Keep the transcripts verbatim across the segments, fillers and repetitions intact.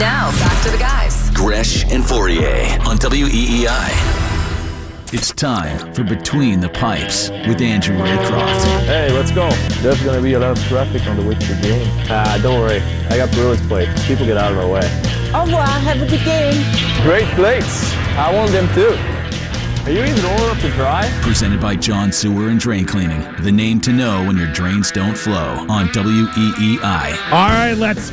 Now, back to the guys. Gresh and Fourier on W E E I. It's time for Between the Pipes with Andrew Raycroft. Hey, let's go. There's going to be a lot of traffic on the way to the game. Ah, uh, don't worry. I got Bruins plates. People get out of our way. Au revoir. Have a good game. Great plates. I want them too. Are you even old enough to drive? Presented by John Sewer and Drain Cleaning. The name to know when your drains don't flow on W E E I. All right, let's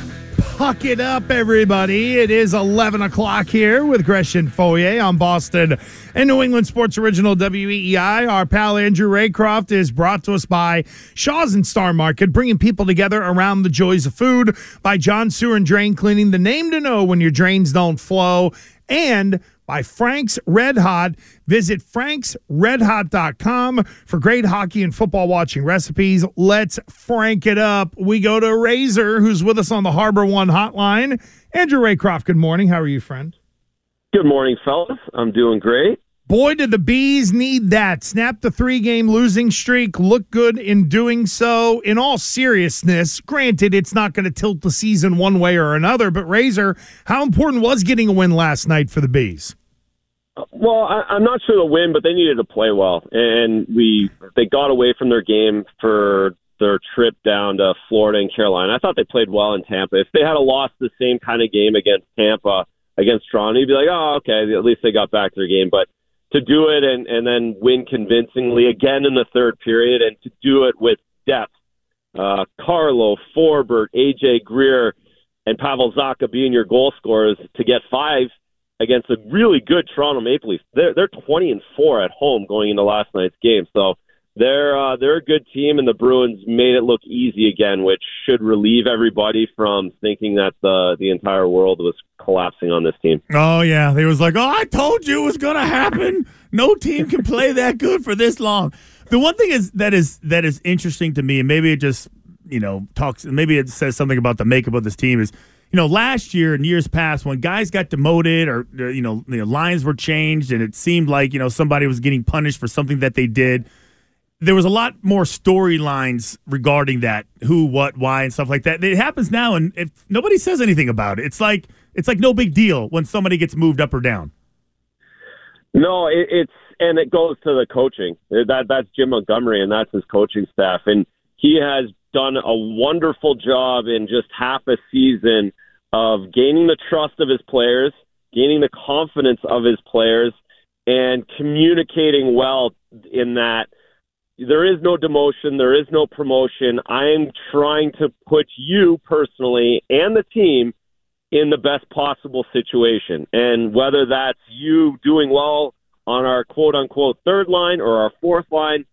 puck it up, everybody. It is eleven o'clock here with Gresh and Fourier on Boston and New England Sports Original W E E I. Our pal Andrew Raycroft is brought to us by Shaws and Star Market, bringing people together around the joys of food, by John Sewer and Drain Cleaning, the name to know when your drains don't flow, and by Frank's Red Hot. Visit Franks Red Hot dot com for great hockey and football watching recipes. Let's Frank it up. We go to Razor, who's with us on the Harbor One Hotline. Andrew Raycroft, good morning. How are you, friend? Good morning, fellas. I'm doing great. Boy, did the Bees need that. Snap the three-game losing streak. Look good in doing so. In all seriousness, granted, it's not going to tilt the season one way or another, but Razor, how important was getting a win last night for the Bees? Well, I, I'm not sure the win, but they needed to play well, and we they got away from their game for their trip down to Florida and Carolina. I thought they played well in Tampa. If they had a lost the same kind of game against Tampa, against Toronto, you'd be like, oh, okay, at least they got back to their game. But to do it and, and then win convincingly again in the third period, and to do it with depth, uh, Carlo, Forbert, A J. Greer, and Pavel Zacha being your goal scorers to get five against a really good Toronto Maple Leafs. They're they're twenty and four at home going into last night's game, so they're uh, they're a good team, and the Bruins made it look easy again, which should relieve everybody from thinking that the the entire world was collapsing on this team. Oh yeah, they was like, oh, I told you it was gonna happen. No team can play that good for this long. The one thing is that is that is interesting to me, and maybe it just you know talks, maybe it says something about the makeup of this team is. You know, last year and years past, when guys got demoted or, you know, the lines were changed and it seemed like, you know, somebody was getting punished for something that they did, there was a lot more storylines regarding that, who, what, why, and stuff like that. It happens now, and if nobody says anything about it. It's like it's like no big deal when somebody gets moved up or down. No, it, it's and it goes to the coaching. That That's Jim Montgomery, and that's his coaching staff. And he has done a wonderful job in just half a season of gaining the trust of his players, gaining the confidence of his players, and communicating well in that there is no demotion, there is no promotion. I am trying to put you personally and the team in the best possible situation. And whether that's you doing well on our quote-unquote third line or our fourth line,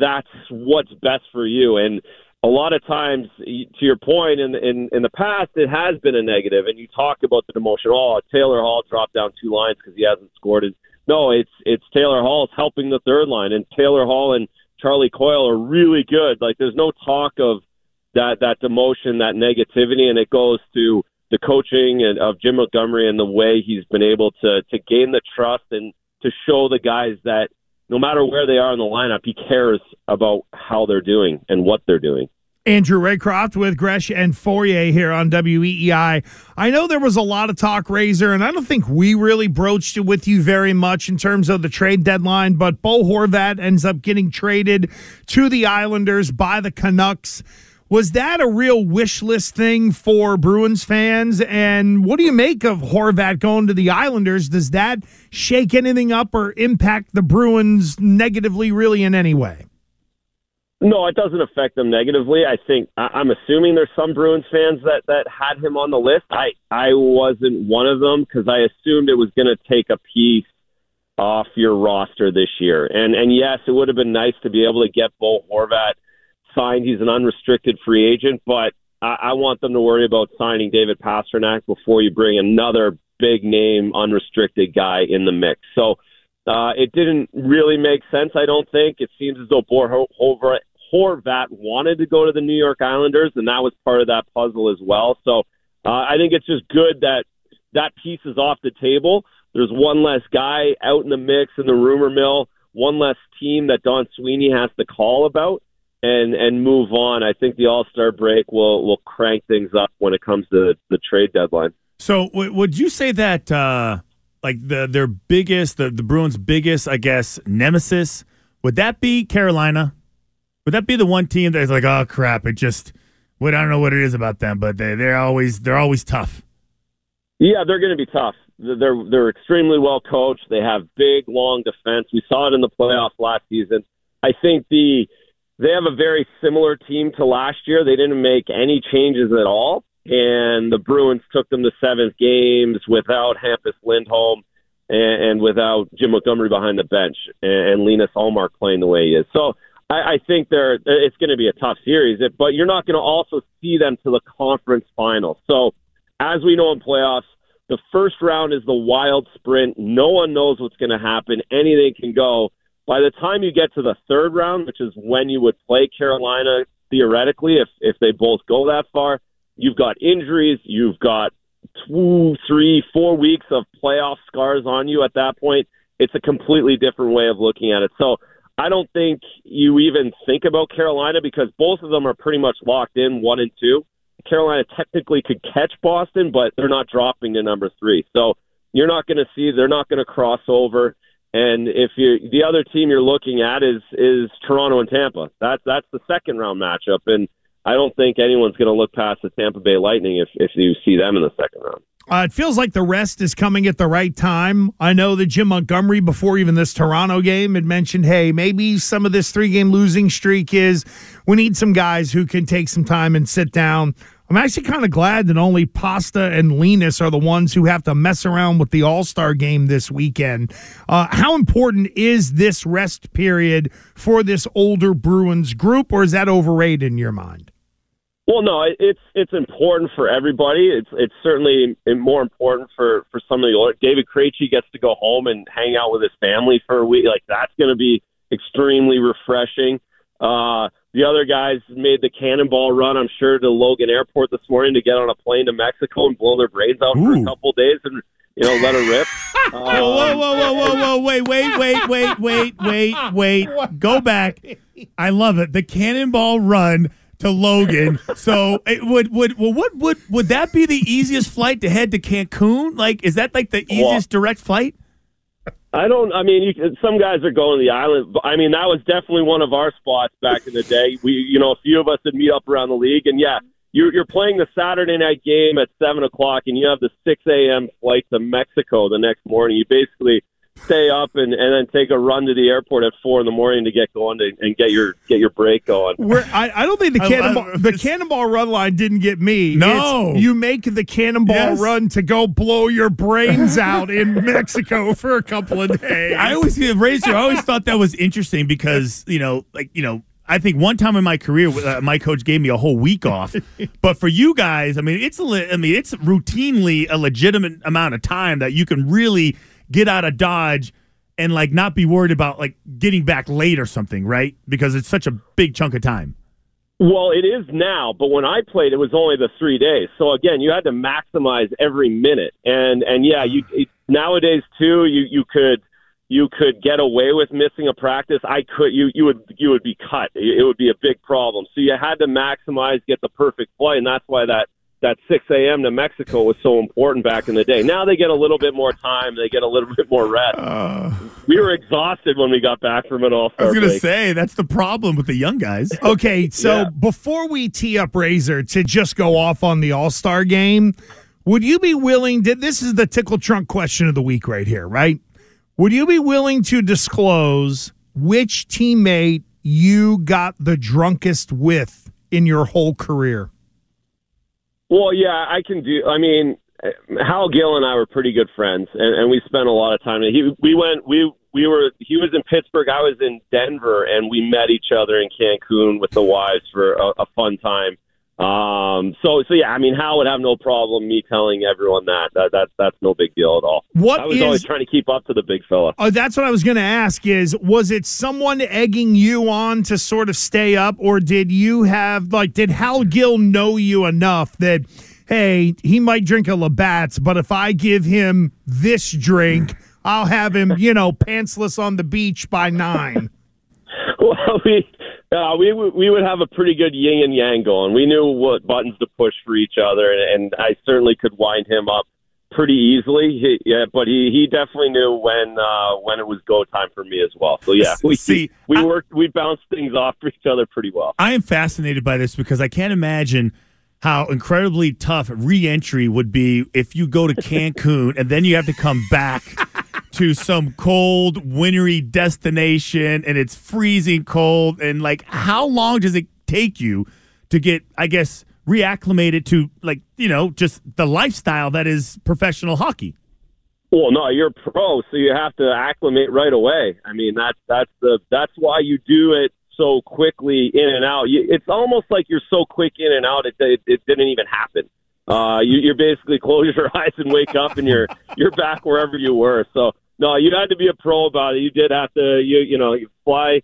that's what's best for you. And a lot of times, to your point, in, in in the past, it has been a negative, and you talk about the demotion. Oh, Taylor Hall dropped down two lines because he hasn't scored. It. No, it's it's Taylor Hall's helping the third line, and Taylor Hall and Charlie Coyle are really good. Like, there's no talk of that, that demotion, that negativity, and it goes to the coaching and of Jim Montgomery and the way he's been able to to gain the trust and to show the guys that no matter where they are in the lineup, he cares about how they're doing and what they're doing. Andrew Raycroft with Gresh and Fourier here on W E E I. I know there was a lot of talk, Razor, and I don't think we really broached it with you very much in terms of the trade deadline, but Bo Horvat ends up getting traded to the Islanders by the Canucks. Was that a real wish list thing for Bruins fans? And what do you make of Horvat going to the Islanders? Does that shake anything up or impact the Bruins negatively really in any way? No, it doesn't affect them negatively. I think I'm assuming there's some Bruins fans that, that had him on the list. I, I wasn't one of them because I assumed it was going to take a piece off your roster this year. And and yes, it would have been nice to be able to get Bo Horvat signed. He's an unrestricted free agent, but I, I want them to worry about signing David Pasternak before you bring another big name unrestricted guy in the mix. So uh, it didn't really make sense. I don't think it seems as though Bo Horvat Horvat wanted to go to the New York Islanders, and that was part of that puzzle as well. So uh, I think it's just good that that piece is off the table. There's one less guy out in the mix in the rumor mill, one less team that Don Sweeney has to call about and and move on. I think the All-Star break will, will crank things up when it comes to the, the trade deadline. So w- would you say that uh, like the their biggest, the, the Bruins' biggest, I guess, nemesis, would that be Carolina? Would that be the one team that's like, oh crap, it just, wait, I don't know what it is about them, but they they're always they're always tough. Yeah, they're going to be tough. They're they're extremely well coached. They have big, long defense. We saw it in the playoffs last season. I think the they have a very similar team to last year. They didn't make any changes at all, and the Bruins took them to seventh games without Hampus Lindholm and, and without Jim Montgomery behind the bench and, and Linus Ullmark playing the way he is. So I, I think they're it's going to be a tough series, but you're not going to also see them to the conference final. So as we know in playoffs, the first round is the wild sprint. No one knows what's going to happen. Anything can go. By the time you get to the third round, which is when you would play Carolina, theoretically, if, if they both go that far, you've got injuries. You've got two, three, four weeks of playoff scars on you at that point. It's a completely different way of looking at it. So I don't think you even think about Carolina because both of them are pretty much locked in one and two. Carolina technically could catch Boston, but they're not dropping to number three. So you're not going to see, they're not going to cross over. And if you, the other team you're looking at is is Toronto and Tampa. That's that's the second round matchup, and I don't think anyone's going to look past the Tampa Bay Lightning if if you see them in the second round. Uh, it feels like the rest is coming at the right time. I know that Jim Montgomery, before even this Toronto game, had mentioned, hey, maybe some of this three-game losing streak is we need some guys who can take some time and sit down. I'm actually kind of glad that only Pasta and Linus are the ones who have to mess around with the All-Star game this weekend. Uh, how important is this rest period for this older Bruins group, or is that overrated in your mind? Well, no, it's it's important for everybody. It's it's certainly more important for, for some of the older. David Krejci gets to go home and hang out with his family for a week. Like, that's going to be extremely refreshing. Uh, the other guys made the cannonball run, I'm sure, to Logan Airport this morning to get on a plane to Mexico and blow their brains out Ooh. for a couple of days and, you know, let her rip. Um, whoa, whoa, whoa, whoa, whoa, wait, wait, wait, wait, wait, wait, wait. Go back. I love it. The cannonball run to Logan. So it would would well what would would that be the easiest flight to head to Cancun? Like, is that like the easiest well, direct flight? I don't. I mean, you, some guys are going to the island. But, I mean, that was definitely one of our spots back in the day. We, you know, a few of us would meet up around the league, and yeah, you're, you're playing the Saturday night game at seven o'clock, and you have the six a m flight to Mexico the next morning. You basically stay up and, and then take a run to the airport at four in the morning to get going to, and get your get your break going. We're, I, I don't think the cannonball the cannonball run line didn't get me. No, it's, you make the cannonball yes. run to go blow your brains out in Mexico for a couple of days. I always Razor. I always thought that was interesting because you know, like you know, I think one time in my career, uh, my coach gave me a whole week off. But for you guys, I mean, it's a, I mean, it's routinely a legitimate amount of time that you can really get out of Dodge and, like, not be worried about, like, getting back late or something, right? Because it's such a big chunk of time. Well, it is now, but when I played, it was only the three days. So, again, you had to maximize every minute. And, and yeah, you it, nowadays, too, you, you could you could get away with missing a practice. I could you you would you would be cut. It would be a big problem. So you had to maximize, get the perfect play, and that's why that that six a m to Mexico was so important back in the day. Now they get a little bit more time. They get a little bit more rest. Uh, we were exhausted when we got back from an all-star I was going to say, that's the problem with the young guys. Okay, so yeah. before we tee up Razor to just go off on the all-star game, would you be willing to, this is the tickle trunk question of the week right here, right? Would you be willing to disclose which teammate you got the drunkest with in your whole career? Well, yeah, I can do. I mean, Hal Gill and I were pretty good friends, and, and we spent a lot of time. He, we went, we we were. He was in Pittsburgh, I was in Denver, and we met each other in Cancun with the wives for a, a fun time. Um, so, so yeah, I mean, Hal would have no problem me telling everyone that that, that that's no big deal at all. What I was is, always trying to keep up to the big fella. Oh, that's what I was going to ask. Is was it someone egging you on to sort of stay up, or did you have like did Hal Gill know you enough that hey, he might drink a Labatt's, but if I give him this drink, I'll have him you know pantsless on the beach by nine. Well, we uh, we w- we would have a pretty good yin and yang going. We knew what buttons to push for each other, and, and I certainly could wind him up. pretty easily. He, yeah, but he, he definitely knew when uh, when it was go time for me as well. So yeah, we see we, we worked we bounced things off for each other pretty well. I am fascinated by this because I can't imagine how incredibly tough re-entry would be if you go to Cancun and then you have to come back to some cold, wintry destination and it's freezing cold. And like, how long does it take you to get, I guess, reacclimated to, like, you know, just the lifestyle that is professional hockey? Well, no, you're a pro, so you have to acclimate right away. I mean, that's that's the that's why you do it so quickly in and out. You, it's almost like you're so quick in and out, it it, it didn't even happen. Uh, you, you're basically close your eyes and wake up, and you're you're back wherever you were. So no, you had to be a pro about it. You did have to, you you know, you fly.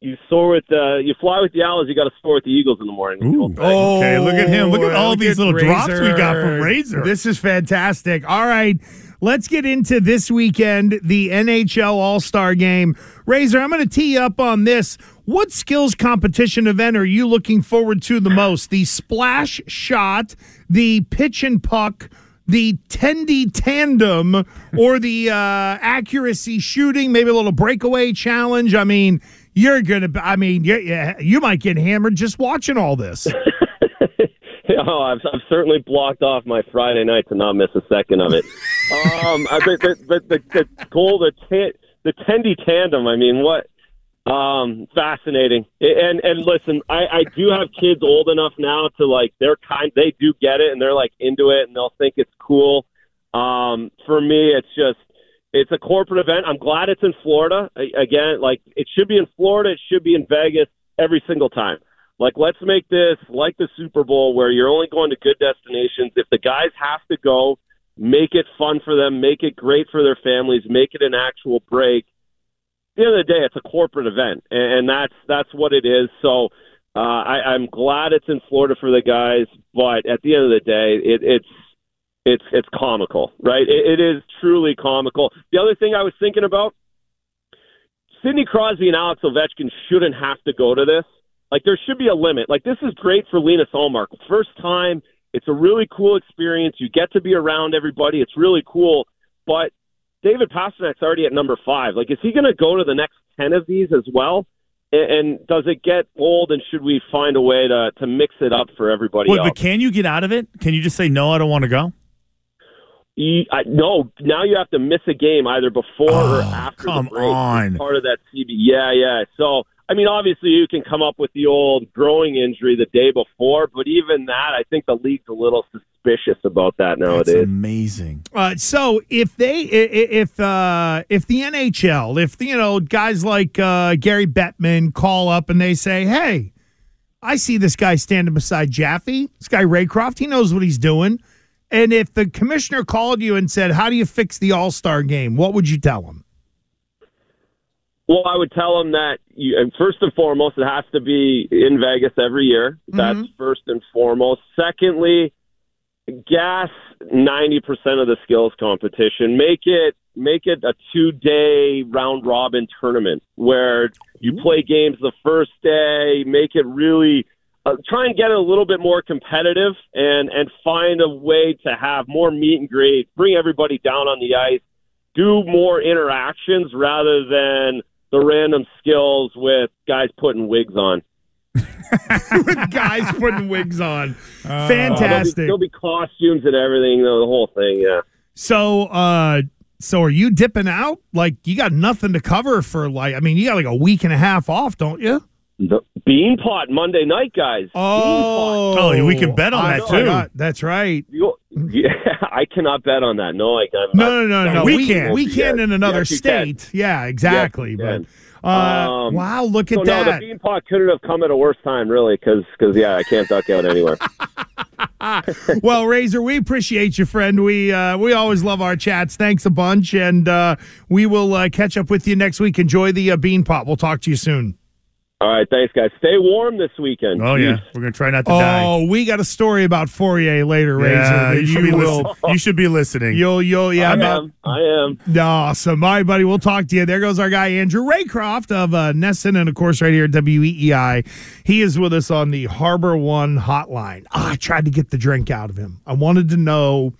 You soar with the, you fly with the Owls. You got to soar with the Eagles in the morning. Ooh, oh, okay, look at him! Look at all look these at little Razor. drops we got from Razor. This is fantastic. All right, let's get into this weekend, the N H L All-Star Game. Razor, I'm going to tee you up on this. What skills competition event are you looking forward to the most? The splash shot, the pitch and puck, the tendy tandem, or the uh, accuracy shooting? Maybe a little breakaway challenge. I mean. You're going to, I mean, you you might get hammered just watching all this. oh, I've, I've certainly blocked off my Friday night to not miss a second of it. um, I, but, but, but the, the goal, the, t- the Tendy Tandem, I mean, what? Um, fascinating. And and listen, I, I do have kids old enough now to, like, they're kind, they do get it and they're, like, into it and they'll think it's cool. Um, for me, it's just, it's a corporate event. I'm glad it's in Florida. Again, like, it should be in Florida. It should be in Vegas every single time. Like, let's make this like the Super Bowl where you're only going to good destinations. If the guys have to go, make it fun for them. Make it great for their families. Make it an actual break. At the end of the day, it's a corporate event, and that's that's what it is. So uh, I, I'm glad it's in Florida for the guys, but at the end of the day, it, it's – It's it's comical, right? It, it is truly comical. The other thing I was thinking about, Sidney Crosby and Alex Ovechkin shouldn't have to go to this. Like, there should be a limit. Like, this is great for Linus Ullmark. First time, it's a really cool experience. You get to be around everybody. It's really cool. But David Pasternak's already at number five. Like, is he going to go to the next ten of these as well? And does it get old, and should we find a way to, to mix it up for everybody Wait, else? But can you get out of it? Can you just say, no, I don't want to go? You, I, no, now you have to miss a game either before oh, or after the break. On. Part of that C B. Yeah, yeah. So, I mean, obviously you can come up with the old growing injury the day before, but even that, I think the league's a little suspicious about that nowadays. That's amazing. Uh, so if they, if uh, if the N H L, if you know guys like uh, Gary Bettman call up and they say, "Hey, I see this guy standing beside Jaffe. This guy Raycroft, he knows what he's doing." And if the commissioner called you and said, how do you fix the All-Star game, what would you tell him? Well, I would tell him that, you, and first and foremost, it has to be in Vegas every year. That's mm-hmm. first and foremost. Secondly, gas ninety percent of the skills competition. Make it make it a two-day round-robin tournament where you play games the first day, make it really – Uh, try and get it a little bit more competitive and, and find a way to have more meet and greet, bring everybody down on the ice, do more interactions rather than the random skills with guys putting wigs on. with guys putting wigs on. Uh, Fantastic. There'll be, there'll be costumes and everything, you know, the whole thing, yeah. So, uh, so are you dipping out? Like, you got nothing to cover for, like, I mean, you got like a week and a half off, don't you? The Beanpot Monday night, guys. Oh, oh we can bet on I that, know, too. Not, that's right. You, yeah, I cannot bet on that. No, I can't. No, no, no, no. We, we can. We can in another yes, state. Can. Yeah, exactly. Yes, but uh, um, wow, look at so that. No, the Beanpot couldn't have come at a worse time, really, because, yeah, I can't duck out anywhere. Well, Razor, we appreciate you, friend. We uh, we always love our chats. Thanks a bunch, and uh, we will uh, catch up with you next week. Enjoy the uh, Beanpot. We'll talk to you soon. All right, thanks, guys. Stay warm this weekend. Oh, yeah. We're going to try not to oh, die. Oh, we got a story about Fourier later, Razor. Yeah, you, should be will. you should be listening. Yo, yo, yeah. I I'm am. Not... I am. Awesome. All right, buddy, we'll talk to you. There goes our guy, Andrew Raycroft of uh, Nesson, and, of course, right here at W E E I. He is with us on the Harbor One Hotline. Oh, I tried to get the drink out of him. I wanted to know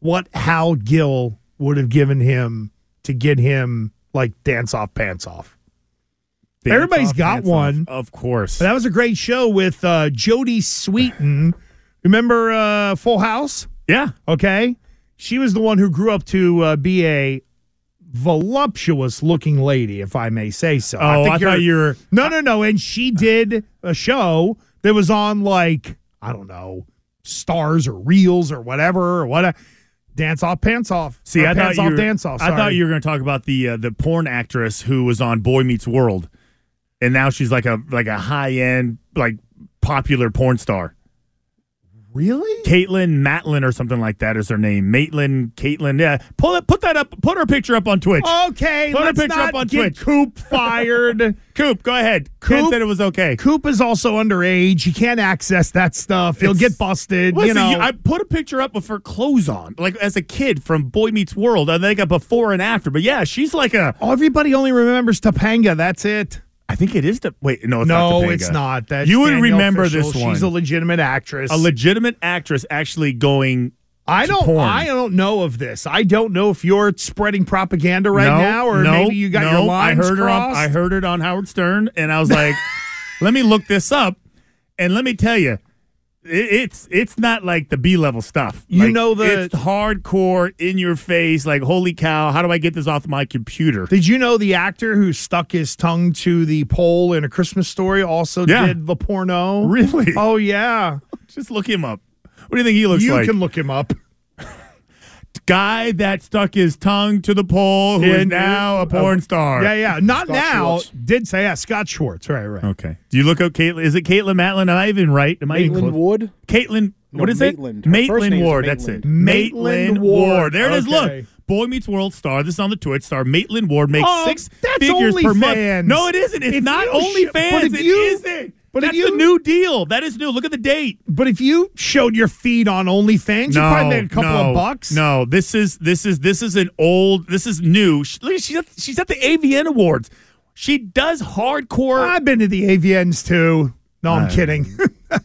what Hal Gill would have given him to get him, like, dance off, pants off. Dance Everybody's off, got one. Off. Of course. But that was a great show with uh, Jodie Sweetin. Remember uh, Full House? Yeah. Okay. She was the one who grew up to uh, be a voluptuous-looking lady, if I may say so. Oh, I, think I you're, thought you were... No, no, no. And she did a show that was on, like, I don't know, Stars or Reels or whatever, or whatever. Dance off, pants off. See, I pants thought off, you were, dance off. Sorry. I thought you were going to talk about the uh, the porn actress who was on Boy Meets World, and now she's like a like a high end like popular porn star. Really, Caitlin Matlin or something like that is her name. Maitland, Caitlin. Yeah, pull it, put that up. Put her picture up on Twitch. Okay, put let's her picture not up on get Twitch. Coop fired. Coop, go ahead. Coop Ken said it was okay. Coop is also underage. You can't access that stuff. He'll get busted. Listen, you know, I put a picture up with her clothes on, like as a kid from Boy Meets World. I think a before and after. But yeah, she's like a. Oh, everybody only remembers Topanga. That's it. I think it is. The, wait, no, it's no, not No, it's not. That's you would Danielle remember Fishel. This one. She's a legitimate actress. A legitimate actress actually going I to don't, porn. I don't know of this. I don't know if you're spreading propaganda right no, now or no, maybe you got no, your lines I heard crossed. Her on, I heard it on Howard Stern, and I was like, let me look this up, and let me tell you, it, it's it's not like the B-level stuff. You like, know the It's hardcore, in your face, like, holy cow, how do I get this off my computer? Did you know the actor who stuck his tongue to the pole in A Christmas Story also yeah. did the porno? Really? Oh, yeah. Just look him up. What do you think he looks you like? You can look him up. Guy that stuck his tongue to the pole who in, is now a porn oh, star. Yeah, yeah. Not Scott now. Schwartz. Did say, yeah, Scott Schwartz. Right, right. Okay. Do you look up Caitlin? Is it Caitlin Matlin? Am I even right? Am I Maitland Ward? Caitlin. No, what is Maitland. It? Maitland Ward. Maitland. That's it. Maitland Ward. There it is. Okay. Look. Boy Meets World star. This is on the Twitch star. Maitland Ward makes oh, six that's figures only per fans. Month. No, it isn't. It's, it's not only sh- fans. It you- isn't. But that's you, the new deal. That is new. Look at the date. But if you showed your feed on OnlyFans, no, you probably made a couple no, of bucks. No, this is this is this is an old. This is new. She, she's, at, she's at the A V N Awards. She does hardcore. I've been to the A V Ns too. No, I'm uh, kidding.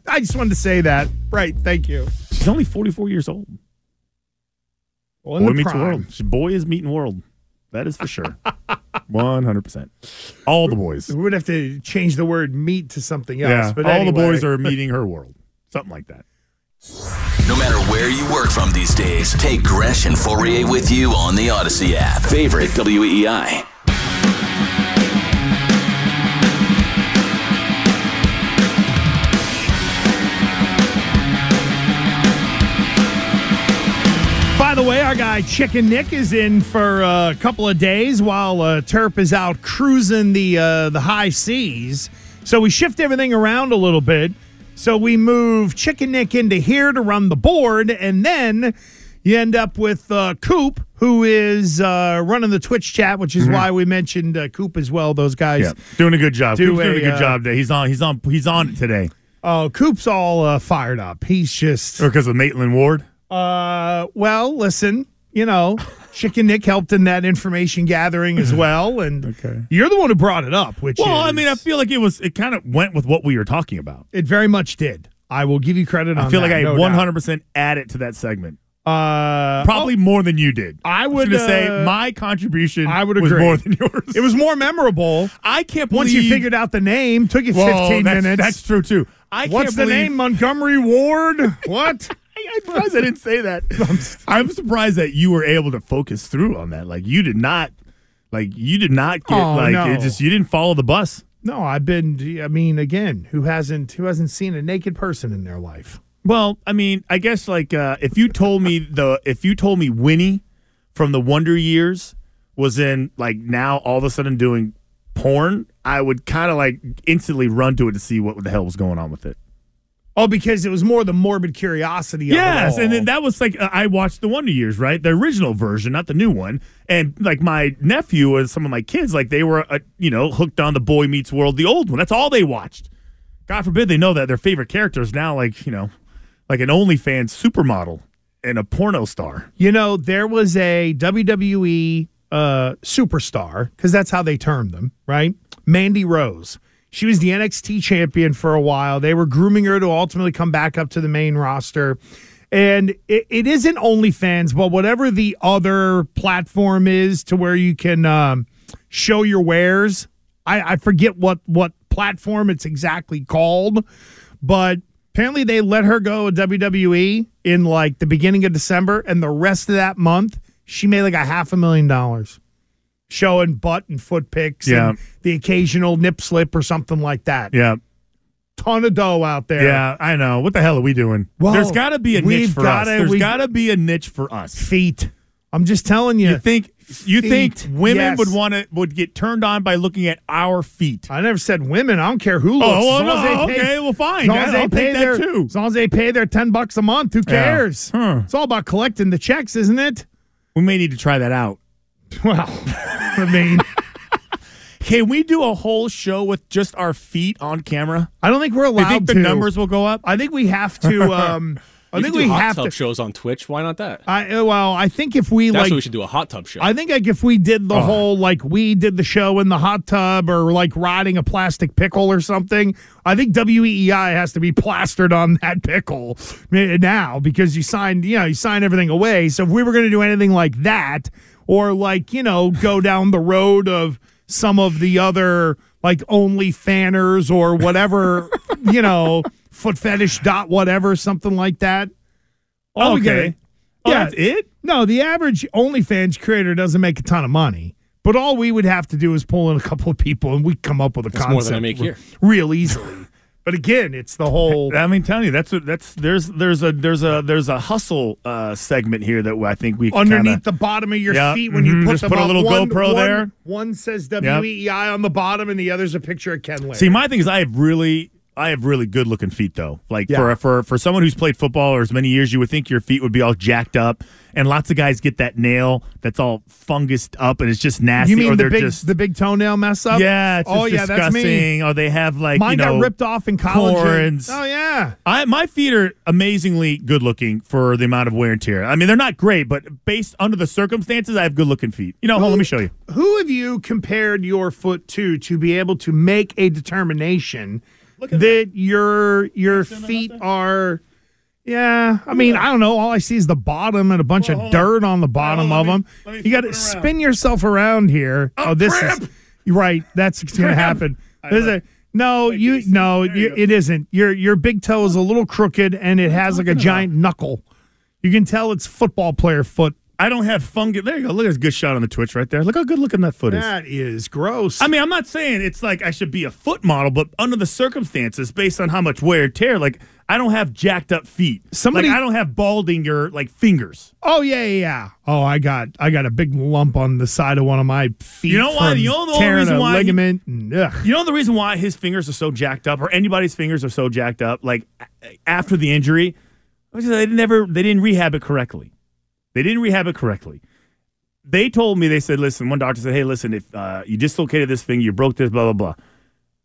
I just wanted to say that. Right. Thank you. She's only forty-four years old. Well, Boy meets world. Boy is meeting world. That is for sure. one hundred percent. All the boys. We would have to change the word meet to something else. Yeah, but all anyway. The boys are meeting her world. Something like that. No matter where you work from these days, take Gresh and Fourier with you on the Odyssey app. Favorite W E E I. By the way, our guy Chicken Nick is in for uh, a couple of days while uh, Terp is out cruising the uh, the high seas. So we shift everything around a little bit. So we move Chicken Nick into here to run the board, and then you end up with uh, Coop, who is uh, running the Twitch chat, which is mm-hmm. why we mentioned uh, Coop as well. Those guys yeah. doing a good job. Do Coop's a, doing a good uh, job today. He's on. He's on. He's on it today. Oh, uh, Coop's all uh, fired up. He's just or because of Maitland Ward. Uh, well, listen, you know, Chicken Nick helped in that information gathering as well, and okay. you're the one who brought it up, which Well, is, I mean, I feel like it was, it kind of went with what we were talking about. It very much did. I will give you credit on that. I feel that, like I no one hundred percent doubt. Added to that segment. Uh, Probably oh, more than you did. I would I was gonna uh, say my contribution I would agree. Was more than yours. It was more memorable. I can't believe. Once you figured out the name, took you Whoa, fifteen that's, minutes. That's true, too. I What's can't the believe- name? Montgomery Ward? What? I'm surprised I didn't say that. I'm surprised that you were able to focus through on that. Like you did not, like you did not get oh, like no. it just you didn't follow the bus. No, I've been. I mean, again, who hasn't who hasn't seen a naked person in their life? Well, I mean, I guess like uh, if you told me the if you told me Winnie from the Wonder Years was in like now all of a sudden doing porn, I would kind of like instantly run to it to see what the hell was going on with it. Oh, because it was more the morbid curiosity of yes, it all. And then that was like, uh, I watched The Wonder Years, right? The original version, not the new one. And, like, my nephew and some of my kids, like, they were, uh, you know, hooked on the Boy Meets World, the old one. That's all they watched. God forbid they know that their favorite character is now, like, you know, like an OnlyFans supermodel and a porno star. You know, there was a W W E uh, superstar, because that's how they termed them, right? Mandy Rose. She was the N X T champion for a while. They were grooming her to ultimately come back up to the main roster. And it, it isn't OnlyFans, but whatever the other platform is to where you can um, show your wares. I, I forget what, what platform it's exactly called, but apparently they let her go at W W E in like the beginning of December, and the rest of that month, she made like a half a million dollars showing butt and foot pics yeah. and the occasional nip slip or something like that. Yeah. Ton of dough out there. Yeah, I know. What the hell are we doing? Well, there's got to be a niche for gotta, us. There's we, gotta be a niche for us. Feet. I'm just telling you. You think you feet, think women yes. would want to would get turned on by looking at our feet? I never said women. I don't care who looks. Oh, as long no, as they pay, okay, well, fine. As long as they I'll pay their, that too. As long as they pay their ten bucks a month, who cares? Yeah. Huh. It's all about collecting the checks, isn't it? We may need to try that out. Well, I mean. Can we do a whole show with just our feet on camera? I don't think we're allowed to. You think the to. numbers will go up? I think we have to. Um, I think we have to. Hot tub shows on Twitch. Why not that? I well, I think if we That's like, what we should do a hot tub show. I think like if we did the oh. whole like we did the show in the hot tub or like riding a plastic pickle or something. I think W E E I has to be plastered on that pickle now because you signed, you know, you sign everything away. So if we were going to do anything like that, or like you know, go down the road of some of the other, like, OnlyFanners or whatever, you know, foot fetish dot whatever, something like that. All okay. We yeah. Oh, that's it? No, the average OnlyFans creator doesn't make a ton of money. But all we would have to do is pull in a couple of people, and we come up with a that's concept more than I make here. real easily. But again, it's the whole. I mean, telling you, that's what, that's there's there's a there's a there's a hustle uh, segment here that I think we can underneath kinda, the bottom of your yeah, feet when mm-hmm, you put just them put up, a little one, GoPro one, there. One says W E E I yep. on the bottom, and the other's a picture of Ken Laird. See, my thing is, I have really I have really good looking feet though. Like yeah. for for for someone who's played football for as many years, you would think your feet would be all jacked up, and lots of guys get that nail that's all fungused up, and it's just nasty. You mean or the big just, the big toenail mess up? Yeah, it's just oh, yeah, disgusting. That's me. Or they have like mine you know, got ripped off in college. Corns. Oh yeah, I, my feet are amazingly good looking for the amount of wear and tear. I mean, they're not great, but based under the circumstances, I have good looking feet. You know, who, hold on, let me show you. Who have you compared your foot to to be able to make a determination? That, that your your feet are, yeah. I mean, yeah. I don't know. All I see is the bottom and a bunch well, of dirt on the bottom well, of me, them. You got to spin yourself around here. I'm oh, this cramp. is right. That's gonna happen. There's a no, like you no, you, it isn't. Your your big toe is a little crooked and it what has like a giant about? knuckle. You can tell it's football player foot. I don't have fungus. There you go. Look at this good shot on the Twitch right there. Look how good looking that foot is. That is gross. I mean, I'm not saying it's like I should be a foot model, but under the circumstances, based on how much wear and tear, like I don't have jacked up feet. Somebody, like, I don't have balding your like fingers. Oh yeah, yeah, yeah. Oh, I got I got a big lump on the side of one of my feet. You know why? You know the only reason why ligament. He, ugh. You know the reason why his fingers are so jacked up, or anybody's fingers are so jacked up, like after the injury, they never they didn't rehab it correctly. They didn't rehab it correctly. They told me, they said, listen, one doctor said, hey, listen, if uh, you dislocated this thing, you broke this, blah, blah, blah.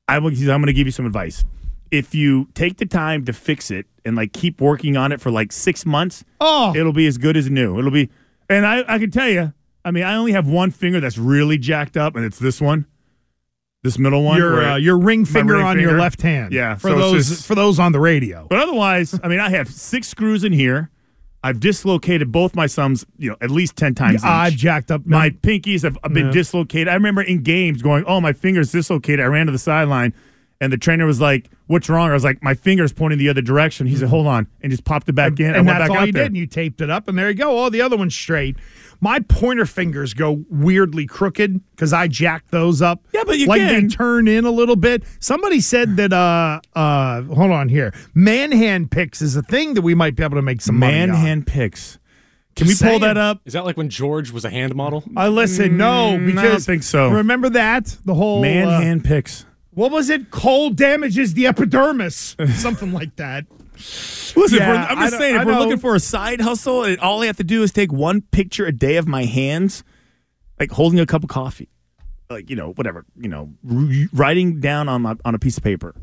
I'm, I'm going to give you some advice. If you take the time to fix it and, like, keep working on it for, like, six months, oh. it'll be as good as new. It'll be, and I, I can tell you, I mean, I only have one finger that's really jacked up, and it's this one. This middle one, your uh, your ring finger ring on finger. your left hand. Yeah, for so those just, for those on the radio. But otherwise, I mean, I have six screws in here. I've dislocated both my thumbs, you know, at least ten times. Yeah, I've jacked up. My no. pinkies have been no. dislocated. I remember in games going, oh, my finger's dislocated. I ran to the sideline, and the trainer was like, what's wrong? I was like, my finger's pointing the other direction. He said, hold on, and just popped it back and, in. And, and went that's back all out you there. did. And you taped it up, and there you go. Oh, the other one's straight. My pointer fingers go weirdly crooked because I jacked those up. Yeah, but you like can. Like they turn in a little bit. Somebody said that, uh, uh, hold on here, man-hand picks is a thing that we might be able to make some man money on. Man-hand picks. Can Just we pull saying. that up? Is that like when George was a hand model? Uh, listen, no, because I don't think so. Remember that? The whole man-hand uh, picks. What was it? Cold damages the epidermis. Something like that. Listen, yeah, I'm just saying, if we're looking for a side hustle, and all I have to do is take one picture a day of my hands, like holding a cup of coffee, like, you know, whatever, you know, writing down on my, on a piece of paper.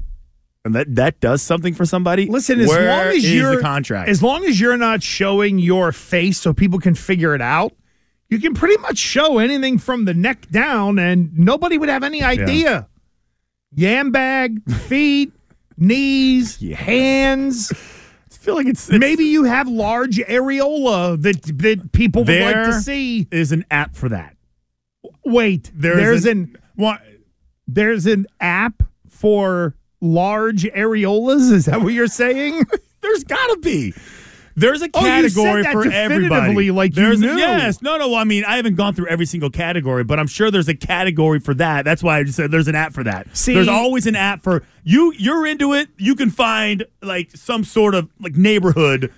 And that, that does something for somebody. Listen, as Where long as you're the contract? As long as you're not showing your face so people can figure it out, you can pretty much show anything from the neck down and nobody would have any idea. Yeah. Yam bag, feet. Knees, yeah. hands, feel like it's, it's maybe you have large areola that that people would like to see. There is an app for that. Wait, there's, there's an, an what? There's an app for large areolas. Is that what you're saying? There's got to be. There's a category oh, for everybody. Like there's you knew. A, yes, no, no. I mean, I haven't gone through every single category, but I'm sure there's a category for that. That's why I just said there's an app for that. See, there's always an app for you. You're into it. You can find like some sort of like neighborhood,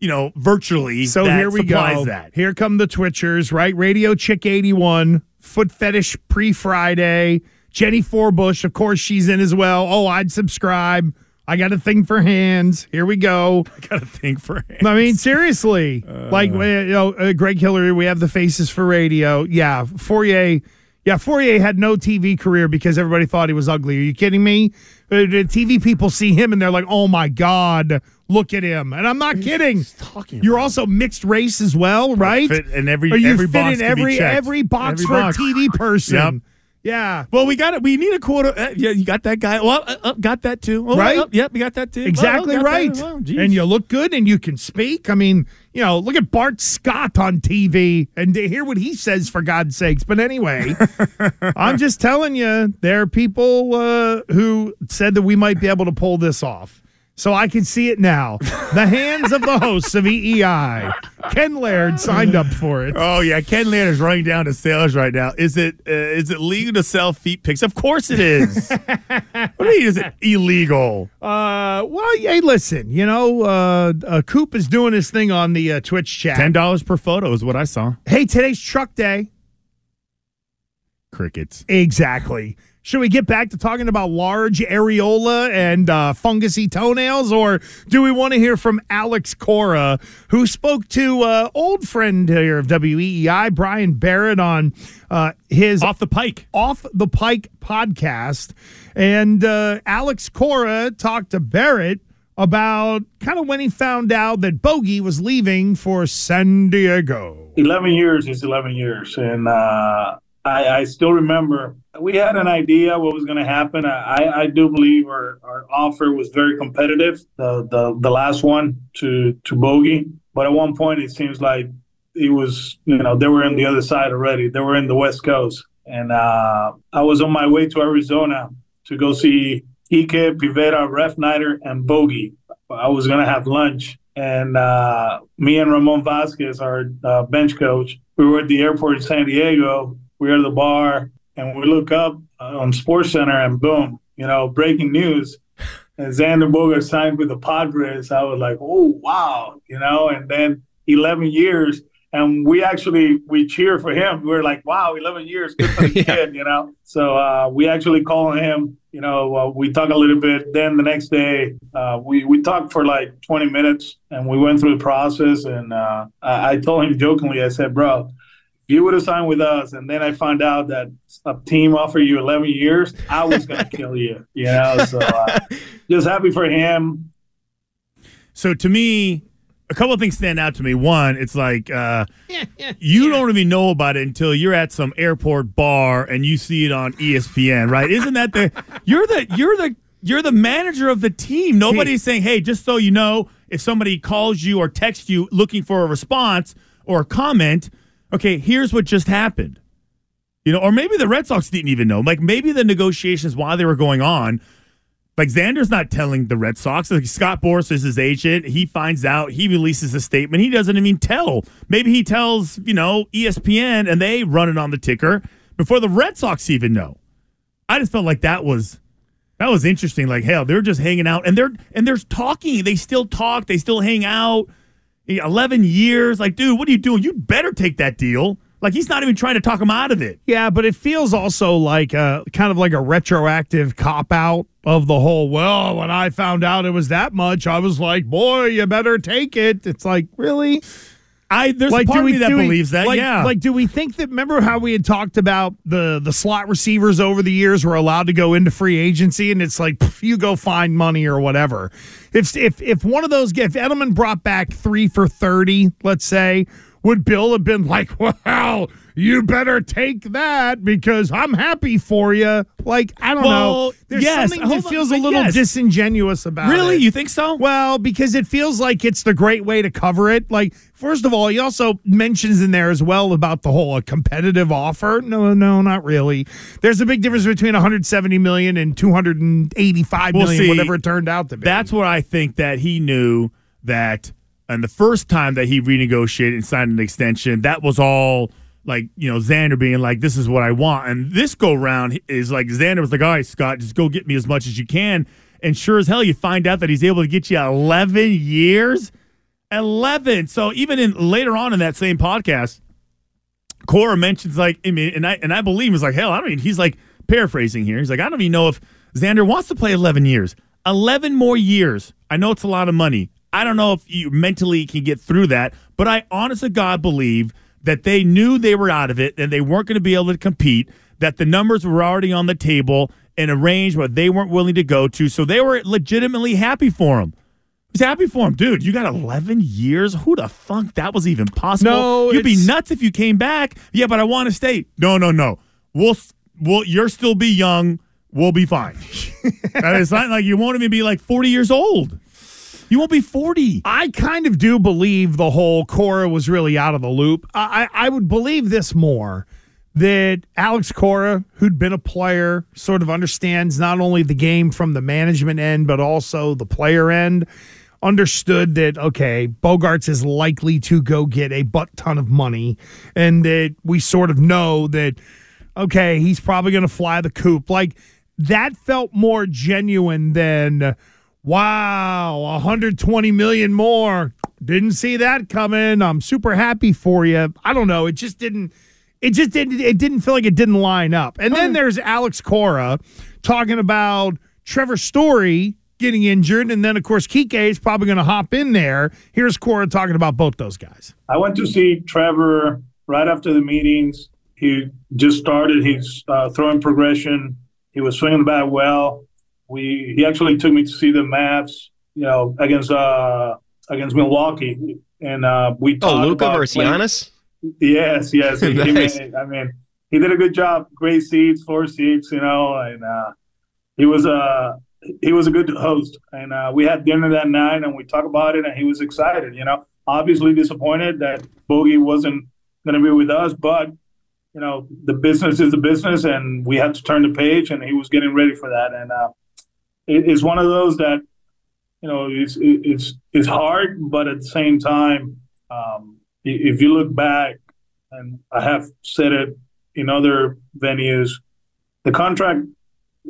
you know, virtually. So that here we go. That. Here come the Twitchers, right? Radio Chick eighty-one, Foot Fetish Pre Friday, Jenny Forbush. Of course, she's in as well. Oh, I'd subscribe. I got a thing for hands. Here we go. I got a thing for hands. I mean, seriously. Uh, like, you know, uh, Greg Hillary, we have the faces for radio. Yeah, Fourier. Yeah, Fourier had no T V career because everybody thought he was ugly. Are you kidding me? Uh, the T V people see him and they're like, oh, my God, look at him. And I'm not kidding. Talking You're about? Also mixed race as well, right? Fit in every, Are you every fit box in every, be every box every for box. A T V person. Yep. Yeah. Well, we got it. We need a quarter. Uh, yeah, you got that guy. Well, uh, uh, got that too. Oh, right? Uh, yep, we got that too. Exactly oh, right. Oh, and you look good and you can speak. I mean, you know, look at Bart Scott on T V and to hear what he says, for God's sakes. But anyway, I'm just telling you, there are people uh, who said that we might be able to pull this off. So I can see it now. The hands of the hosts of E E I. Ken Laird signed up for it. Oh, yeah. Ken Laird is running down to sales right now. Is it uh, is it legal to sell feet pics? Of course it is. What do you mean is it illegal? Uh, well, hey, listen. You know, uh, uh, Coop is doing his thing on the uh, Twitch chat. ten dollars per photo is what I saw. Hey, today's truck day. Crickets. Exactly. Should we get back to talking about large areola and uh, fungusy toenails, or do we want to hear from Alex Cora, who spoke to uh, old friend here of W E E I, Brian Barrett, on uh, his Off the Pike Off the Pike podcast? And uh, Alex Cora talked to Barrett about kind of when he found out that Bogey was leaving for San Diego. Eleven years is eleven years, and uh, I, I still remember. We had an idea what was going to happen. I, I do believe our, our offer was very competitive, the, the the last one to to Bogey. But at one point, it seems like it was, you know, they were on the other side already. They were in the West Coast. And uh, I was on my way to Arizona to go see Ike, Pivetta, Refsnyder, and Bogey. I was going to have lunch. And uh, me and Ramon Vasquez, our uh, bench coach, we were at the airport in San Diego. We were at the bar. And we look up on SportsCenter and boom, you know, breaking news. And Xander Bogaerts signed with the Padres. I was like, oh, wow, you know, and then eleven years. And we actually, we cheer for him. We were like, wow, eleven years, good for the yeah. kid, you know. So uh, we actually call him, you know, uh, we talk a little bit. Then the next day, uh, we, we talked for like twenty minutes and we went through the process. And uh, I, I told him jokingly, I said, bro, you would have signed with us, and then I found out that a team offered you eleven years, I was going to kill you, you know, so uh, just happy for him. So to me, a couple of things stand out to me. One, it's like uh, yeah, yeah, you yeah. don't even know about it until you're at some airport bar and you see it on E S P N, right? Isn't that the you're the you're the you're the manager of the team. Nobody's saying, hey, just so you know, if somebody calls you or texts you looking for a response or a comment, okay, here's what just happened. You know, or maybe the Red Sox didn't even know. Like, maybe the negotiations while they were going on, like, Xander's not telling the Red Sox. Like, Scott Boras is his agent. He finds out. He releases a statement. He doesn't even tell. Maybe he tells, you know, E S P N, and they run it on the ticker before the Red Sox even know. I just felt like that was that was interesting. Like, hell, they're just hanging out, and they're and they're talking. They still talk. They still hang out. eleven years. Like, dude, what are you doing? You better take that deal. Like, he's not even trying to talk him out of it. Yeah, but it feels also like a, kind of like a retroactive cop-out of the whole, well, when I found out it was that much, I was like, boy, you better take it. It's like, really? I There's like, a part of me that believes we, that, like, yeah. Like, do we think that, remember how we had talked about the, the slot receivers over the years were allowed to go into free agency, and it's like, pff, you go find money or whatever. If if if one of those, if Edelman brought back three for thirty, let's say, would Bill have been like, well, you better take that because I'm happy for you? Like, I don't well, know. There's yes, something that feels on, a little yes. disingenuous about really? it. Really? You think so? Well, because it feels like it's the great way to cover it. Like, first of all, he also mentions in there as well about the whole a competitive offer. No, no, not really. There's a big difference between one hundred seventy million dollars and two hundred eighty-five million dollars, well, see, whatever it turned out to be. That's where I think that he knew that. And the first time that he renegotiated and signed an extension, that was all like, you know, Xander being like, this is what I want. And this go round is like, Xander was like, all right, Scott, just go get me as much as you can. And sure as hell, you find out that he's able to get you eleven years. eleven. So even in later on in that same podcast, Cora mentions like, I mean, and I, and I believe it's like, hell, I don't even, he's like paraphrasing here. He's like, I don't even know if Xander wants to play eleven years, eleven more years. I know it's a lot of money. I don't know if you mentally can get through that, but I honest to God believe that they knew they were out of it and they weren't going to be able to compete, that the numbers were already on the table and a range where they weren't willing to go to, so they were legitimately happy for him. He's happy for him. Dude, you got eleven years? Who the fuck? That was even possible. No, You'd it's... be nuts if you came back. Yeah, but I want to stay. No, no, no. We'll, we'll, you'll still be young. We'll be fine. It's not like you won't even be like forty years old. You won't be forty. I kind of do believe the whole Cora was really out of the loop. I, I, I would believe this more, that Alex Cora, who'd been a player, sort of understands not only the game from the management end, but also the player end, understood that, okay, Bogaerts is likely to go get a butt ton of money, and that we sort of know that, okay, he's probably going to fly the coop. Like, that felt more genuine than... wow, one hundred twenty million more. Didn't see that coming. I'm super happy for you. I don't know. It just didn't it just didn't it didn't feel like it didn't line up. And then there's Alex Cora talking about Trevor Story getting injured, and then of course Kike is probably going to hop in there. Here's Cora talking about both those guys. I went to see Trevor right after the meetings. He just started his uh, throwing progression. He was swinging the bat well. We, he actually took me to see the Mavs, you know, against uh, against Milwaukee, and uh, we talked. Oh, Luka versus Giannis. Yes, yes. Nice. He made, I mean, he did a good job. Great seats, four seats, you know, and uh, he was a uh, he was a good host. And uh, we had dinner that night, and we talked about it, and he was excited. You know, obviously disappointed that Bogie wasn't going to be with us, but you know, the business is the business, and we had to turn the page, and he was getting ready for that, and. Uh, It's one of those that, you know, it's it's it's hard, but at the same time, um, if you look back, and I have said it in other venues, the contract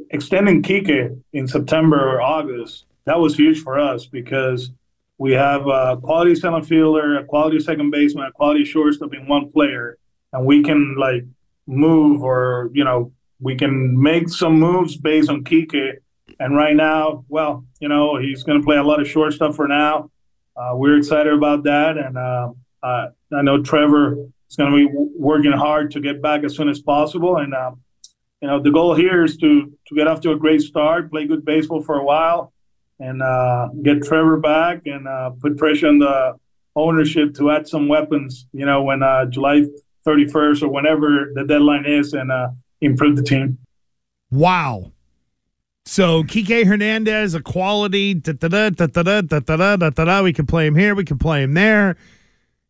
extending Kike in September or August, that was huge for us because we have a quality center fielder, a quality second baseman, a quality shortstop in one player, and we can, like, move or, you know, we can make some moves based on Kike. And right now, well, you know, he's going to play a lot of short stuff for now. Uh, we're excited about that. And uh, uh, I know Trevor is going to be w- working hard to get back as soon as possible. And, uh, you know, the goal here is to, to get off to a great start, play good baseball for a while, and uh, get Trevor back and uh, put pressure on the ownership to add some weapons, you know, when uh, July thirty-first or whenever the deadline is and uh, improve the team. Wow. So Kike Hernandez, a quality, da-da-da, da-da-da, da-da-da, da-da-da. We can play him here. We can play him there.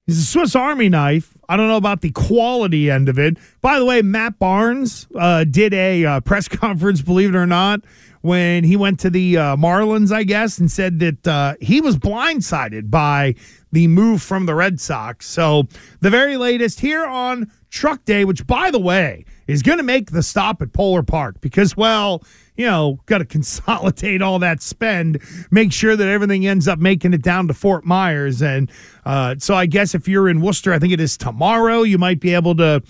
He's a Swiss Army knife. I don't know about the quality end of it. By the way, Matt Barnes uh, did a uh, press conference, believe it or not, when he went to the uh, Marlins, I guess, and said that uh, he was blindsided by the move from the Red Sox. So the very latest here on Truck Day, which, by the way, is going to make the stop at Polar Park because, well, you know, got to consolidate all that spend, make sure that everything ends up making it down to Fort Myers. And uh, so I guess if you're in Worcester, I think it is tomorrow, you might be able to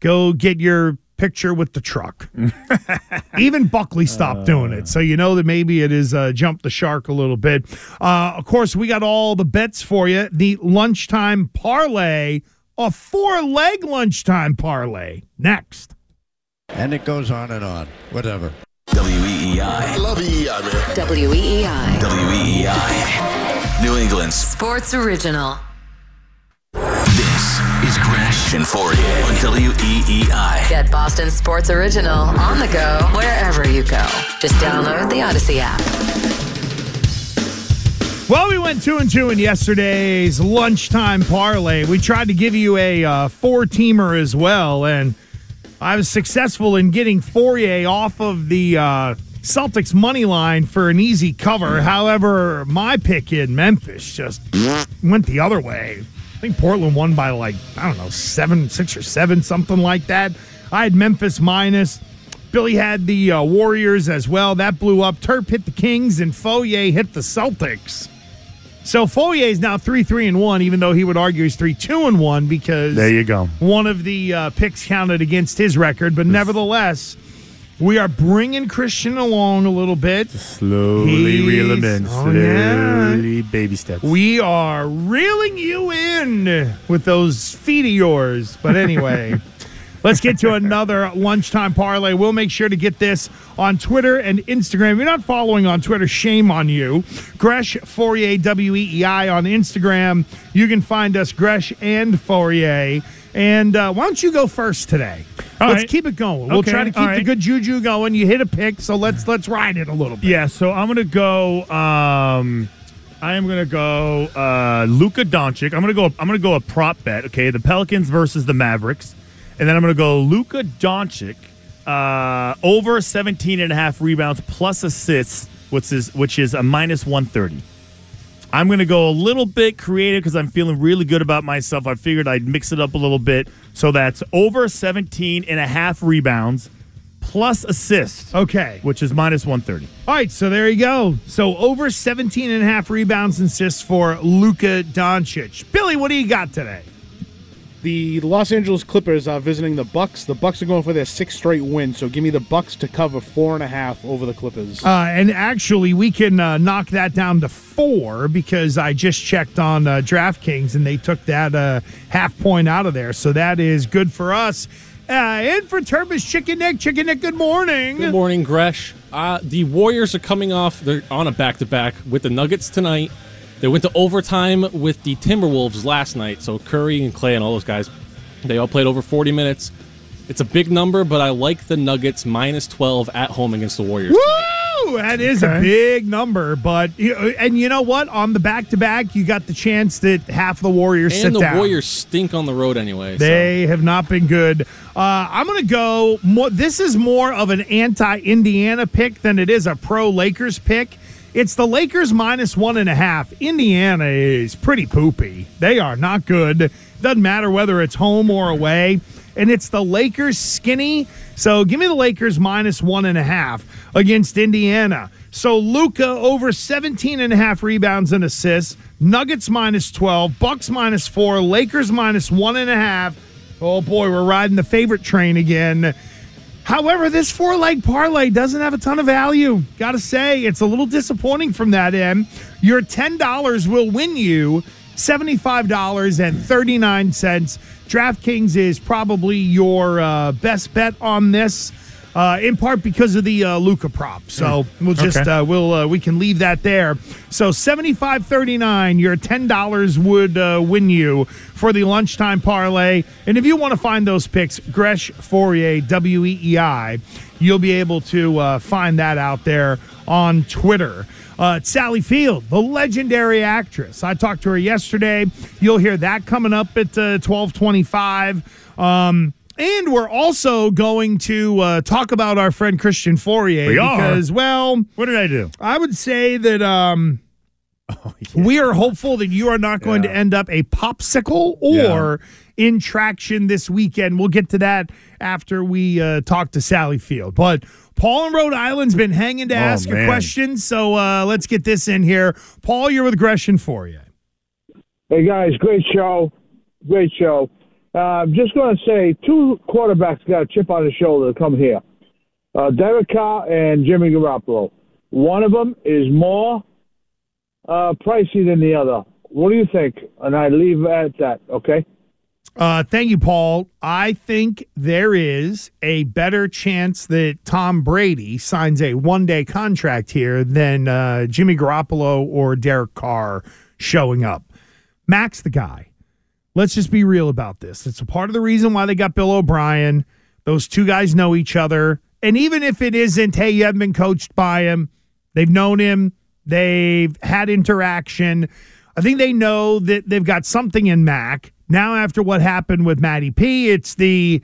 go get your picture with the truck. Even Buckley stopped uh, doing it. So you know that maybe it is uh, jumped the shark a little bit. Uh, of course, we got all the bets for you. The lunchtime parlay, a four-leg lunchtime parlay. Next. And it goes on and on. Whatever. W E E I. I love E E I, man. W E E I. W E E I. New England's sports original. This is Grashton Fourier on W E E I. Get Boston Sports Original on the go wherever you go. Just download the Odyssey app. Well, we went two and two in yesterday's lunchtime parlay. We tried to give you a uh, four-teamer as well, and I was successful in getting Fourier off of the uh, Celtics money line for an easy cover. However, my pick in Memphis just went the other way. I think Portland won by like, I don't know, seven, six or seven, something like that. I had Memphis minus. Billy had the uh, Warriors as well. That blew up. Terp hit the Kings, and Fourier hit the Celtics. So Fourier is now three three and one, even though he would argue he's three two and one because there you go. One of the uh, picks counted against his record. But nevertheless, we are bringing Christian along a little bit. Slowly he's, reel him in. Oh, slowly, yeah. Baby steps. We are reeling you in with those feet of yours. But anyway, let's get to another lunchtime parlay. We'll make sure to get this on Twitter and Instagram. If you're not following on Twitter, shame on you. Gresh Fourier, W E E I on Instagram. You can find us, Gresh and Fourier. And uh, why don't you go first today? All let's right. keep it going. We'll okay. try to keep right. the good juju going. You hit a pick, so let's let's ride it a little bit. Yeah, so I'm going to go um, I am going to go uh, Luka Doncic. I'm going to go I'm going to go a prop bet, okay? The Pelicans versus the Mavericks. And then I'm going to go Luka Doncic uh, over seventeen and a half rebounds plus assists, which is, which is a minus one thirty. I'm going to go a little bit creative because I'm feeling really good about myself. I figured I'd mix it up a little bit. So that's over seventeen and a half rebounds plus assists, okay, which is minus one thirty. All right, so there you go. So over seventeen and a half rebounds and assists for Luka Doncic. Billy, what do you got today? The Los Angeles Clippers are visiting the Bucks. The Bucks are going for their sixth straight win, so give me the Bucks to cover four and a half over the Clippers. Uh, and actually, we can uh, knock that down to four because I just checked on uh, DraftKings, and they took that uh, half point out of there. So that is good for us. Uh, and for Turbis, Chicken Neck. Chicken Neck, good morning. Good morning, Gresh. Uh, the Warriors are coming off. They're on a back-to-back with the Nuggets tonight. They went to overtime with the Timberwolves last night. So Curry and Clay and all those guys, they all played over forty minutes. It's a big number, but I like the Nuggets minus twelve at home against the Warriors. Woo! That is okay. a big number. But and you know what? On the back-to-back, you got the chance that half the Warriors and sit down. And the Warriors stink on the road anyway. They so. have not been good. Uh, I'm going to go more, this is more of an anti-Indiana pick than it is a pro-Lakers pick. It's the Lakers minus one and a half. Indiana is pretty poopy. They are not good. Doesn't matter whether it's home or away. And it's the Lakers skinny. So give me the Lakers minus one and a half against Indiana. So Luka over seventeen and a half rebounds and assists. Nuggets minus twelve. Bucks minus four. Lakers minus one and a half. Oh, boy, we're riding the favorite train again. However, this four-leg parlay doesn't have a ton of value. Got to say, it's a little disappointing from that end. Your ten dollars will win you seventy-five dollars and thirty-nine cents. DraftKings is probably your uh, best bet on this, uh, in part because of the uh, Luka prop. So we'll just okay. uh, we'll uh, we can leave that there. So seventy-five thirty-nine, your ten dollars would uh, win you for the lunchtime parlay. And if you want to find those picks, Gresh Fourier, W E E I, you'll be able to uh, find that out there on Twitter. Uh, Sally Field, the legendary actress. I talked to her yesterday. You'll hear that coming up at uh, twelve twenty-five. Um, and we're also going to uh, talk about our friend Christian Fourier. We are. Because, well, what did I do? I would say that... Um, Oh, yeah. We are hopeful that you are not going yeah. to end up a popsicle or yeah. in traction this weekend. We'll get to that after we uh, talk to Sally Field. But Paul in Rhode Island's been hanging to oh, ask man. a question, so uh, let's get this in here. Paul, you're with Gresham for you. Hey, guys, great show. Great show. Uh, I'm just going to say two quarterbacks got a chip on his shoulder to come here. Uh, Derek Carr and Jimmy Garoppolo. One of them is more... Uh, pricey than the other. What do you think? And I leave at that, okay? Uh, thank you, Paul. I think there is a better chance that Tom Brady signs a one-day contract here than uh, Jimmy Garoppolo or Derek Carr showing up. Mac's the guy. let's just be real about this. It's a part of the reason why they got Bill O'Brien. Those two guys know each other. And even if it isn't, hey, you haven't been coached by him, they've known him, they've had interaction. I think they know that they've got something in Mac. Now, after what happened with Matty P, it's the,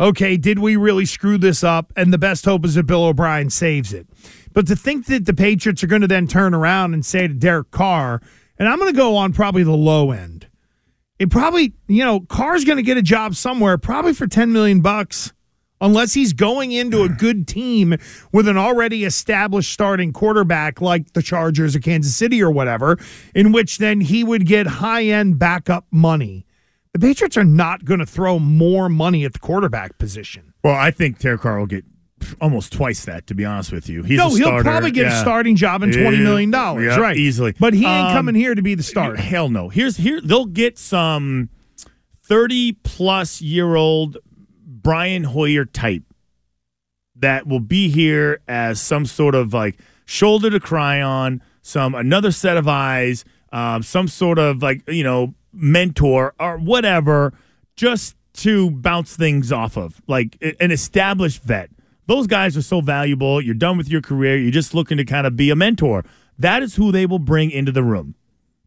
okay, did we really screw this up? And the best hope is that Bill O'Brien saves it. But to think that the Patriots are going to then turn around and say to Derek Carr, and I'm going to go on probably the low end, it probably, you know, Carr's going to get a job somewhere, probably for ten million bucks, unless he's going into a good team with an already established starting quarterback like the Chargers or Kansas City or whatever, in which then he would get high-end backup money. The Patriots are not going to throw more money at the quarterback position. Well, I think Derek Carr will get almost twice that, to be honest with you. He's no, a starter. He'll probably get yeah. a starting job and twenty million dollars, yeah, right? Easily. But he ain't um, coming here to be the starter. Hell no. Here's here they'll get some thirty-plus-year-old Brian Hoyer type that will be here as some sort of like shoulder to cry on, some another set of eyes, um, some sort of like, you know, mentor or whatever, just to bounce things off of, like an established vet. Those guys are so valuable. You're done with your career. You're just looking to kind of be a mentor. That is who they will bring into the room.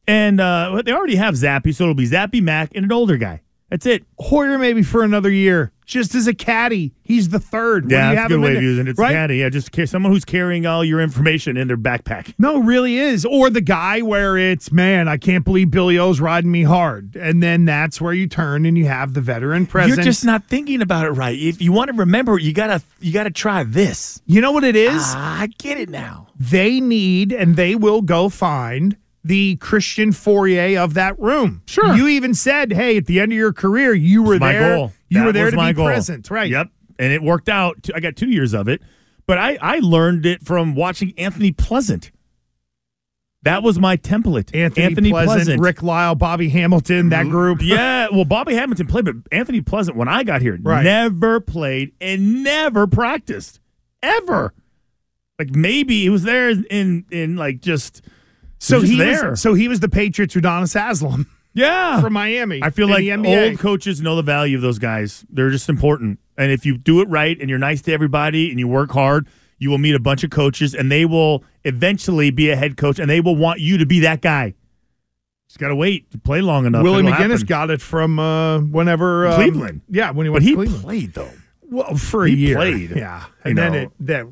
And uh, they already have Zappy, so it'll be Zappy, Mac, and an older guy. That's it. Hoyer maybe for another year, just as a caddy. He's the third. Yeah, that's a good way of using it. It's right? Caddy. Yeah, just someone who's carrying all your information in their backpack. No, really is. Or the guy where it's, man, I can't believe Billy O's riding me hard. And then that's where you turn and you have the veteran presence. You're just not thinking about it right. If you want to remember it, you gotta you gotta try this. You know what it is? Ah, I get it now. They need, and they will go find, the Christian Fourier of that room. Sure. You even said, hey, at the end of your career, you were my there. Goal. You that were there to be goal. Present. Right. Yep. And it worked out. I got two years of it. But I, I learned it from watching Anthony Pleasant. That was my template. Anthony, Anthony Pleasant, Pleasant, Rick Lyle, Bobby Hamilton, that group. Yeah. Well, Bobby Hamilton played, but Anthony Pleasant, when I got here, right. never played and never practiced. Ever. Like maybe he was there in in like just... So he, there. Was, so he was the Patriots' Udonis Haslam yeah. from Miami. I feel like old coaches know the value of those guys. They're just important. And if you do it right and you're nice to everybody and you work hard, you will meet a bunch of coaches, and they will eventually be a head coach, and they will want you to be that guy. Just got to wait to play long enough. Willie McGinnis happen. Got it from uh, whenever. Um, Cleveland. Yeah, when he went but to Cleveland. But he played, though. Well, for a he year. He played. Yeah. And then know. It... That,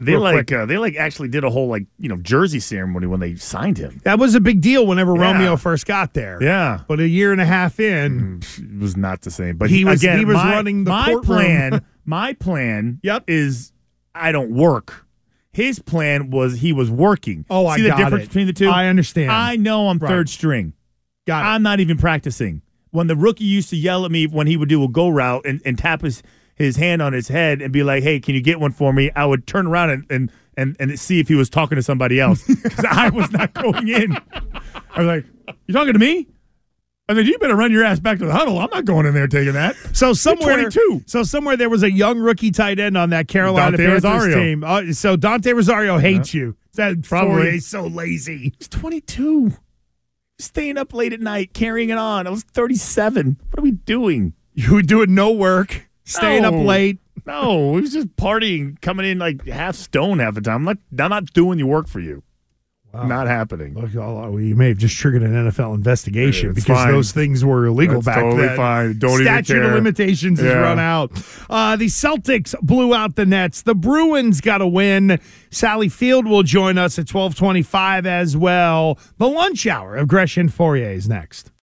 They Real like uh, they like actually did a whole like you know jersey ceremony when they signed him. That was a big deal whenever yeah. Romeo first got there. Yeah, but a year and a half in, mm, it was not the same. But he was again, he was my, running the my courtroom. plan. My plan. Yep. is I don't work. His plan was he was working. Oh, I see the got difference it. Between the two. I understand. I know I'm right. third string. Got it. I'm not even practicing. When the rookie used to yell at me when he would do a go route and, and tap his. his hand on his head and be like, hey, can you get one for me? I would turn around and and, and, and see if he was talking to somebody else because I was not going in. I was like, you talking to me? I mean, you better run your ass back to the huddle. I'm not going in there taking that. So somewhere so somewhere there was a young rookie tight end on that Carolina Panthers team. Uh, so Dante Rosario hates yeah. you. That probably he's so lazy. He's twenty-two. Staying up late at night, carrying it on. I was thirty-seven. What are we doing? You were doing no work. Staying no. up late. No, he was just partying, coming in like half stone half the time. I'm not, I'm not doing your work for you. Wow. Not happening. Look, you may have just triggered an N F L investigation yeah, because fine. Those things were illegal That's back totally then. Fine. Don't Statute even care. Of limitations has yeah. run out. Uh, the Celtics blew out the Nets. The Bruins got a win. Sally Field will join us at twelve twenty-five as well. The lunch hour of Gresham Fourier is next.